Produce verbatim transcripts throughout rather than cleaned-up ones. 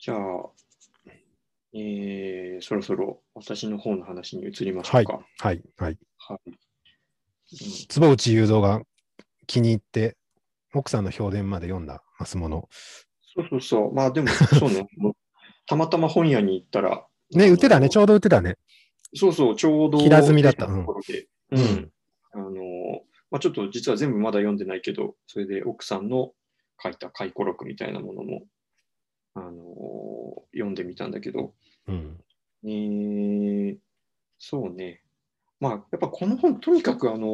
じゃあ、えー、そろそろ私の方の話に移りましょうか。はい、はい、はい。はい、坪内雄三が気に入って、奥さんの評伝まで読んだますもの。そうそうそう。まあでも、そうね。たまたま本屋に行ったら。ね、売ってたね。ちょうど売ってたね。そうそう、ちょうど。平積みだった。うん。うん、あの、まあ、ちょっと実は全部まだ読んでないけど、それで奥さんの書いた回顧録みたいなものも、あのー、読んでみたんだけど、うん、えー、そうね。まあ、やっぱこの本、とにかくあの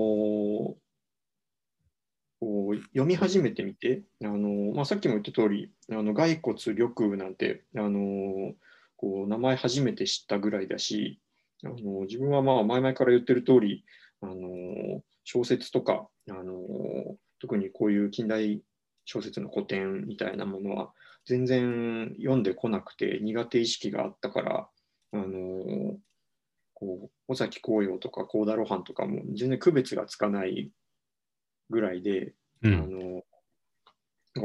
ー、読み始めてみて、あのまあ、さっきも言った通り、あの骸骨緑なんてあのこう名前初めて知ったぐらいだし、あの自分はまあ前々から言ってる通り、あの小説とかあの特にこういう近代小説の古典みたいなものは全然読んでこなくて苦手意識があったから、あのこう尾崎紅葉とか幸田露伴とかも全然区別がつかないぐらいで、うん、あの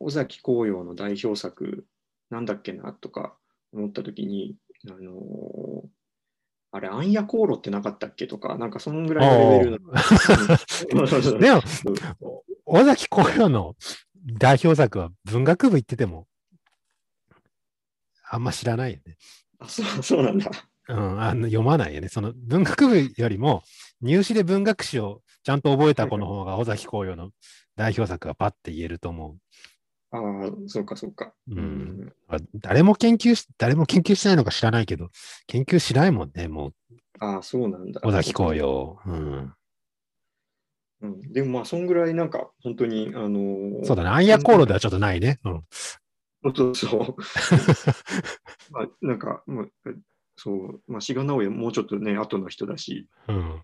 尾崎紅葉の代表作なんだっけなとか思った時に、あのあれ暗夜航路ってなかったっけとか、なんかそのぐらいのレベルのでも尾崎紅葉の代表作は文学部行っててもあんま知らないよね。あ、そう、そうなんだ。うん、あの読まないよね。その文学部よりも入試で文学史をちゃんと覚えた子の方が尾崎紅葉の代表作がパッて言えると思う。ああ、そうかそうか。うん。誰も研究し、誰も研究しないのか知らないけど、研究しないもんね、もう。ああ、そうなんだ。尾崎紅葉。うん。うん、でもまあ、そんぐらいなんか、本当に、あのー、そうだね、暗夜航路ではちょっとないね。うん。そうそう。まあ、なんか、もう、そう、まあ、志賀直哉もうちょっとね後の人だし、うん、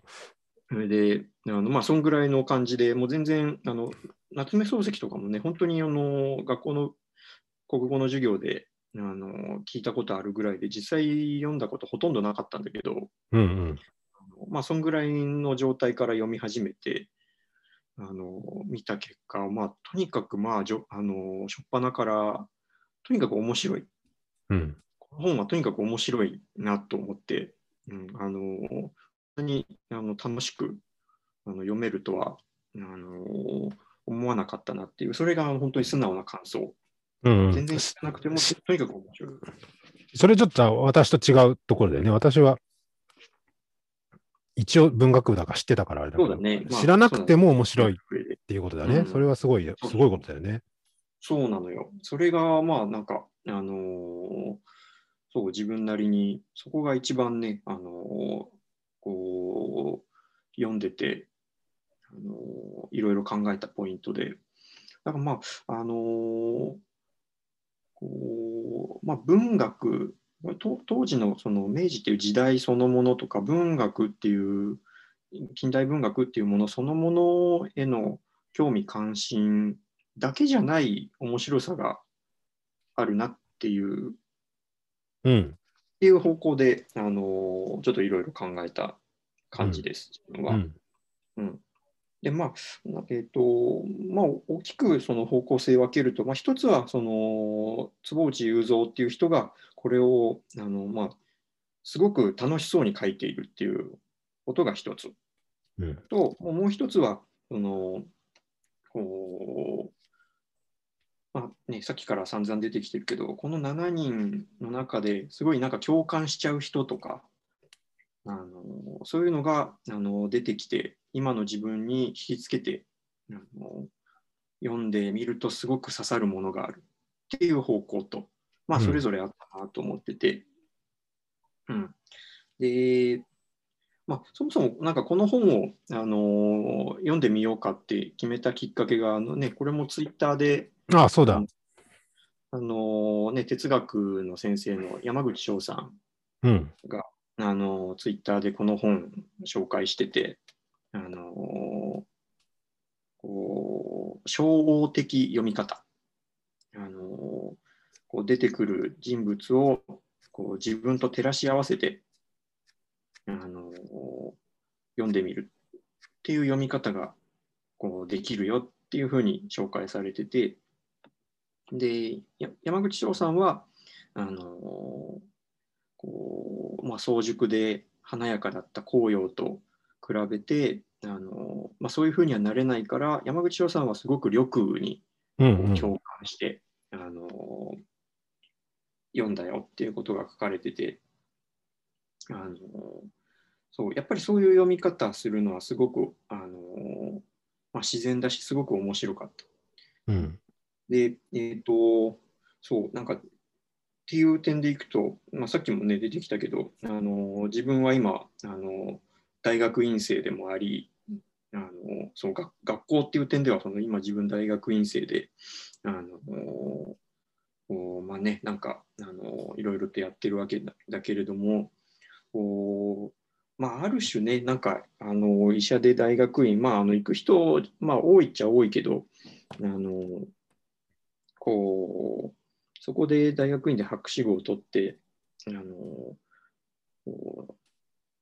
それであのまあそんぐらいの感じで、もう全然あの夏目漱石とかもね、本当にあの学校の国語の授業であの聞いたことあるぐらいで、実際読んだことほとんどなかったんだけど、うんうん、あのまあそんぐらいの状態から読み始めてあの見た結果、まあとにかくまあじょあの初っ端からとにかく面白い。うん、本はとにかく面白いなと思って、うん、あの本当にあの楽しくあの読めるとはあの思わなかったなっていう、それが本当に素直な感想。うん、全然知らなくてもとにかく面白い。それちょっと私と違うところだよね。私は一応文学部だから知ってたからあれだけど、そうだね、まあ、知らなくても面白いっていうことだね。うん、それはすごいすごいことだよね。そうなのよ。それがまあなんかあのーそう自分なりにそこが一番ね、あのー、こう読んでて、あのー、いろいろ考えたポイントで、だからまあ、あのーこうまあ、文学と当時のその明治っていう時代そのものとか、文学っていう近代文学っていうものそのものへの興味関心だけじゃない面白さがあるなっていう。うん、っていう方向で、あのー、ちょっといろいろ考えた感じです。うんうんうん、でまあえっ、ー、とまあ大きくその方向性分けると、まあ、一つはその坪内雄三っていう人がこれをあの、まあ、すごく楽しそうに書いているっていうことが一つ、うん、ともう一つはそのこうまあね、さっきから散々出てきてるけど、このしちにんの中ですごいなんか共感しちゃう人とか、あのそういうのがあの出てきて、今の自分に引きつけてあの読んでみるとすごく刺さるものがあるっていう方向と、まあ、それぞれあったなと思ってて、うんうん、で、まあ、そもそもなんかこの本を、あのー、読んでみようかって決めたきっかけが、あの、ね、これもツイッターで、ああ、そうだ。あのね、哲学の先生の山口翔さんが、うん、あのツイッターでこの本紹介してて、あのこう照応的読み方、あのこう出てくる人物をこう自分と照らし合わせて、あの読んでみるっていう読み方がこうできるよっていうふうに紹介されてて、で、山口翔さんはあのこう、まあ、早熟で華やかだった紅葉と比べてあの、まあ、そういうふうにはなれないから山口翔さんはすごく緑雨に共感して、うんうん、あの読んだよっていうことが書かれてて、あのそうやっぱりそういう読み方するのはすごくあの、まあ、自然だしすごく面白かった。うんで、えっと、そう、なんか、っていう点でいくと、まあ、さっきもね、出てきたけど、あの、自分は今、あの、大学院生でもあり、あの、そう、学校っていう点では、その、今自分大学院生で、あの、おまあね、なんか、あの、いろいろとやってるわけだ、だけれども、おまあ、ある種ね、なんか、あの、医者で大学院、まあ、あの、行く人、まあ、多いっちゃ多いけど、あの、こうそこで大学院で博士号を取ってあのこ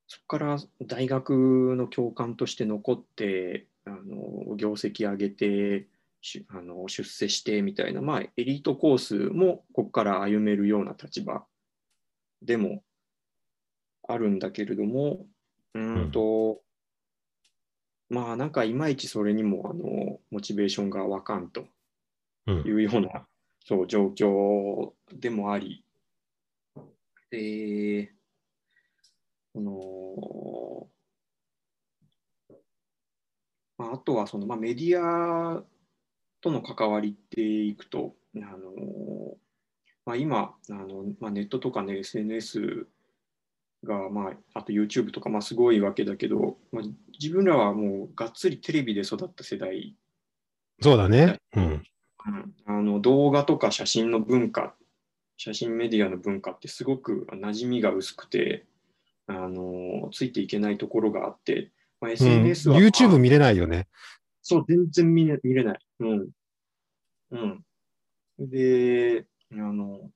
そこから大学の教官として残ってあの業績上げてあの出世してみたいな、まあ、エリートコースもここから歩めるような立場でもあるんだけれどもうんと、うん、まあなんかいまいちそれにもあのモチベーションがわかんと。うん、いうようなそう状況でもあり、で、あのまあ、あとはその、まあ、メディアとの関わりっていくと、あのまあ、今あの、まあ、ネットとか、ね、エスエヌエス が、まあ、あと YouTube とか、まあ、すごいわけだけど、まあ、自分らはもうがっつりテレビで育った世代。そうだね。うんうん、あの動画とか写真の文化、写真メディアの文化ってすごく馴染みが薄くて、あのついていけないところがあって、まあ、エスエヌエス は、うん、YouTube 見れないよね。そう、全然見れ、見れない。うん。うん。で、あの、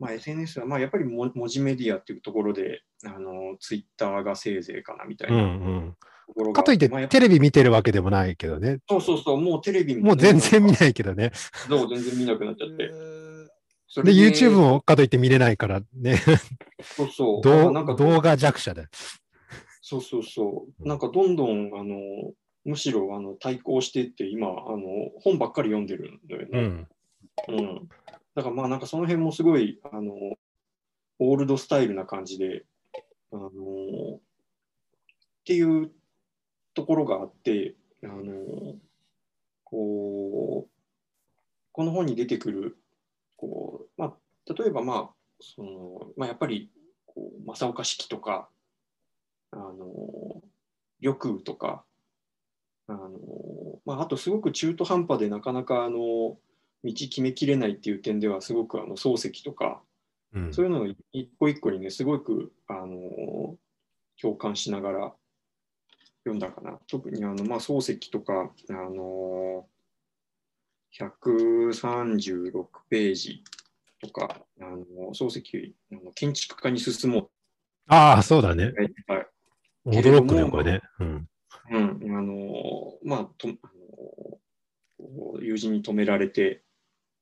まあ、エスエヌエス は、まあ、やっぱり文字メディアっていうところで、あの、Twitter がせいぜいかなみたいな。うんうんかといってテレビ見てるわけでもないけどね。そうそうそう、もうテレビもう全然見ないけどね。そう、全然見なくなっちゃって。それで、で YouTube もかといって見れないからね。そうそう。なんか動画弱者で。そうそうそう。なんかどんどん、あのむしろあの対抗してって、今あの、本ばっかり読んでるんだよね。うん。うん、だからまあ、なんかその辺もすごいあの、オールドスタイルな感じで、あのっていう。ところがあって、あのこうこの本に出てくるこう、まあ、例えば、まあそのまあ、やっぱりこう正岡子規とかあの緑雨とか あ, の、まあ、あとすごく中途半端でなかなかあの道決めきれないっていう点ではすごくあの漱石とか、うん、そういうのを一個一個にねすごくあの共感しながら読んだかな。特にあの、まあ、漱石とか、あのー、ひゃくさんじゅうろくページとか、あのー、漱石あの、建築家に進もう。ああ、そうだね。はい、驚くね、これね。うん。うん、あのー、まあ、とあのー、友人に止められて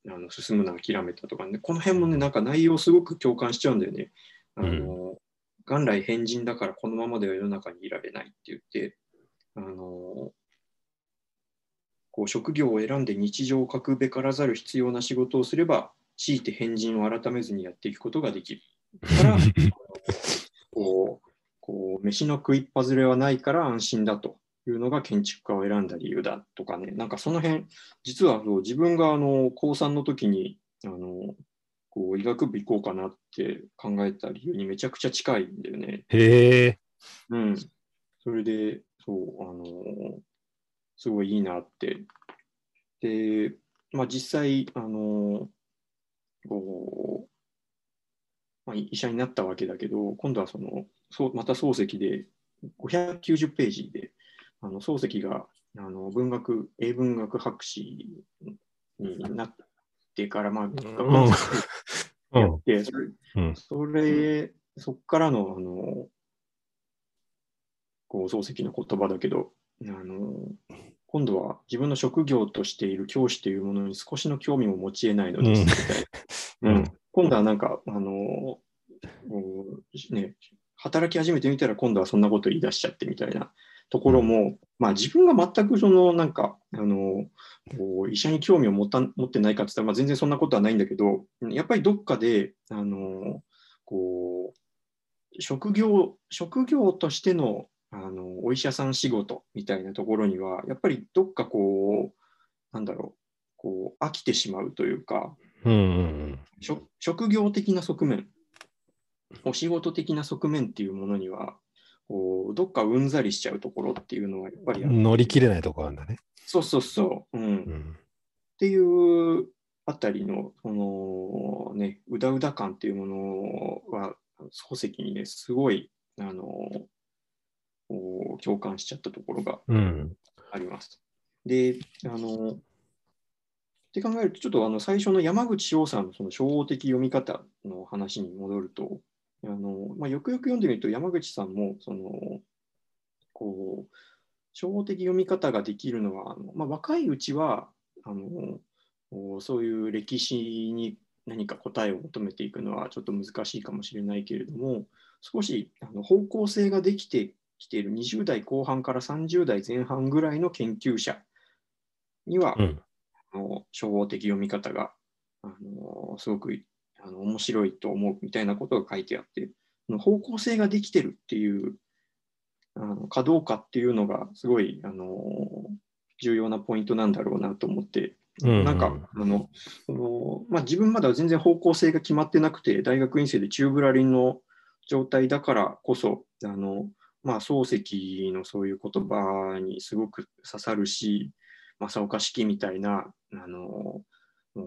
あの、進むのを諦めたとかね、この辺もね、なんか内容すごく共感しちゃうんだよね。あのーうん元来変人だからこのままでは世の中にいられないって言って、あのー、こう職業を選んで日常を欠くべからざる必要な仕事をすれば強いて変人を改めずにやっていくことができるからこうこう飯の食いっぱずれはないから安心だというのが建築家を選んだ理由だとかねなんかその辺実はそう自分があの高さんの時にあのこう医学部行こうかなって考えた理由にめちゃくちゃ近いんだよね。へえ。うん。それで、そう、あのー、すごいいいなって。で、まあ実際、あのー、こう、まあ、医者になったわけだけど、今度はその、そうまた漱石で、ごひゃくきゅうじゅうページで、あの漱石があの文学、英文学博士になった。ってからまあ、うん、やってそれ、うん、それそっからのあのこう漱石の言葉だけどあの今度は自分の職業としている教師というものに少しの興味も持ち得ないのですみたいな、うんうん、今度はなんか、あのーね、働き始めてみたら今度はそんなこと言い出しちゃってみたいなところも、うん、まあ、自分が全くそのなんか、あのー、医者に興味を 持, た持ってないかって言ったら、まあ、全然そんなことはないんだけど、やっぱりどっかで、あのー、こう職業職業としてのあのお医者さん仕事みたいなところにはやっぱりどっかこうなんだろうこう飽きてしまうというか、うんうんうん、職業的な側面お仕事的な側面っていうものにはこうどっかうんざりしちゃうところっていうのはやっぱり乗り切れないところなんだね。そうそうそう、うんうん、っていうあたりのそのねうだうだ感っていうものは漱石にねすごいあの共感しちゃったところがあります。うん、で、あのって考えるとちょっとあの最初の山口翔さんのその初歩的読み方の話に戻ると、あのまあ、よくよく読んでみると山口さんもそのこう初歩的読み方ができるのはあの、まあ、若いうちはあのそういう歴史に何か答えを求めていくのはちょっと難しいかもしれないけれども、少しあの方向性ができて来ているにじゅう代後半からさんじゅう代前半ぐらいの研究者には、うん、あの初歩的読み方があのすごくあの面白いと思うみたいなことが書いてあって、方向性ができてるっていうあのかどうかっていうのがすごいあの重要なポイントなんだろうなと思って、うん、なんかあのその、まあ、自分まだ全然方向性が決まってなくて大学院生で宙ぶらりんの状態だからこそあのまあ、漱石のそういう言葉にすごく刺さるし、正岡式みたいなあのもう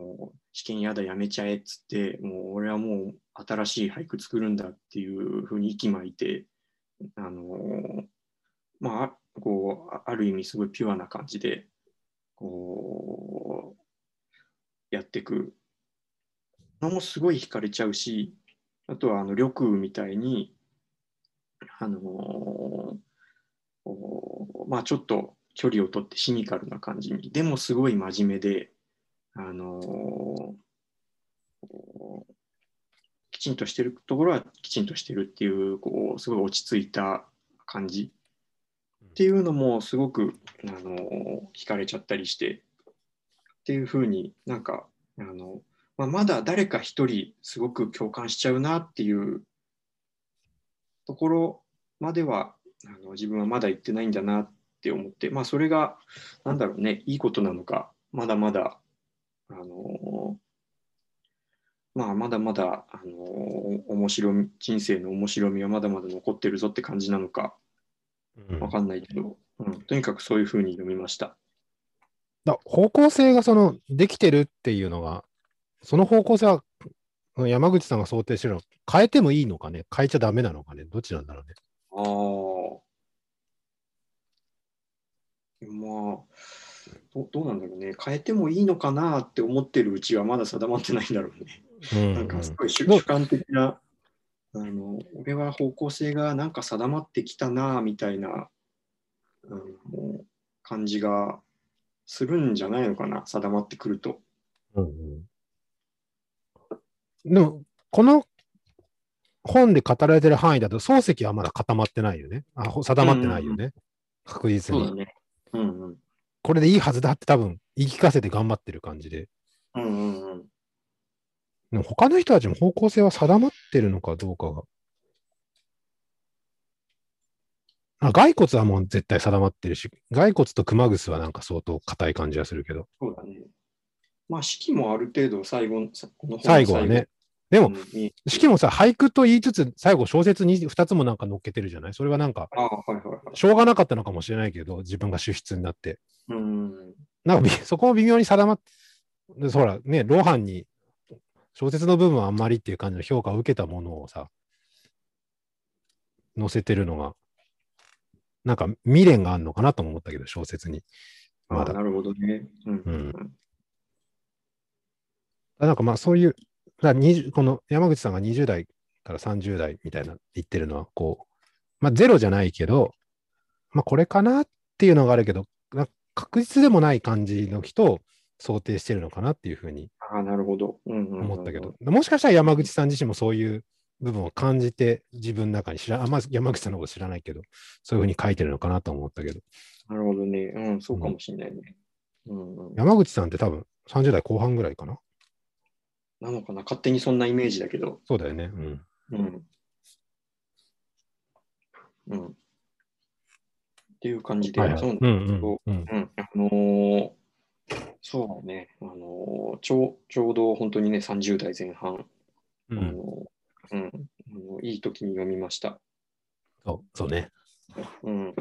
試験やだやめちゃえっつってもう俺はもう新しい俳句作るんだっていうふうに息巻いて、あのまあこうある意味すごいピュアな感じでこうやってくのもすごい惹かれちゃうし、あとはあの緑雨みたいにあのー、まあちょっと距離を取ってシニカルな感じにでもすごい真面目で、あのー、きちんとしてるところはきちんとしてるっていうこうすごい落ち着いた感じっていうのもすごく、あのー、惹かれちゃったりしてっていう風になんか、あの、まあ、まだ誰か一人すごく共感しちゃうなっていうところまではあの自分はまだ行ってないんだなって思って、まあ、それがなんだろうねいいことなのか、まだまだ、あのーまあ、まだまだ、あのー、面白み人生の面白みはまだまだ残ってるぞって感じなのか分かんないけど、うんうん、とにかくそういうふうに読みました。だ方向性がそのできてるっていうのがその方向性は山口さんが想定してるのは変えてもいいのかね、変えちゃダメなのかね、どっちなんだろうね。ああ、まあど、どうなんだろうね、変えてもいいのかなって思ってるうちはまだ定まってないんだろうね。うんうん、なんかすごい主観的な、あの、俺は方向性がなんか定まってきたなみたいな、うん、感じがするんじゃないのかな、定まってくると。うんうん、でもこの本で語られてる範囲だと漱石はまだ固まってないよね。あ、定まってないよね。うんうん、確実に。そうだね。うんうん。これでいいはずだって多分言い聞かせて頑張ってる感じで。うんうんうん。でも他の人たちも方向性は定まってるのかどうかが。あ、骸骨はもう絶対定まってるし、骸骨と熊楠はなんか相当硬い感じはするけど。そうだね。まあ式もある程度最後のこの本の最後はね。でも、うん、式もさ、俳句と言いつつ、最後、小説にふたつもなんか乗っけてるじゃない？それはなんか、あ、はいはいはい、しょうがなかったのかもしれないけど、自分が主筆になって。うん、なんかそこも微妙に定まって、ほら、ね、露伴に小説の部分はあんまりっていう感じの評価を受けたものをさ、載せてるのが、なんか未練があるのかなとも思ったけど、小説に。まだ。あ、なるほどね。うんうん、なんかまあ、そういう。だにじゅうこの山口さんがにじゅう代からさんじゅう代みたいな言ってるのはこう、まあ、ゼロじゃないけど、まあ、これかなっていうのがあるけど、確実でもない感じの人を想定してるのかなっていうふうに思ったけど、もしかしたら山口さん自身もそういう部分を感じて自分の中に知らあんま山口さんのこと知らないけどそういうふうに書いてるのかなと思ったけど、なるほどね、うん、そうかもしれないね、うんうんうん、山口さんって多分さんじゅう代後半ぐらいかななのかな、勝手にそんなイメージだけど、そうだよね、うんうんうんっていう感じで、はいはい、そうなんですけど、うんうんうん、あのー、そうね、あのー、ちょう、ちょうど本当にねさんじゅう代前半、うんあのーうん、あのいい時に読みました。そう、そうね、うん、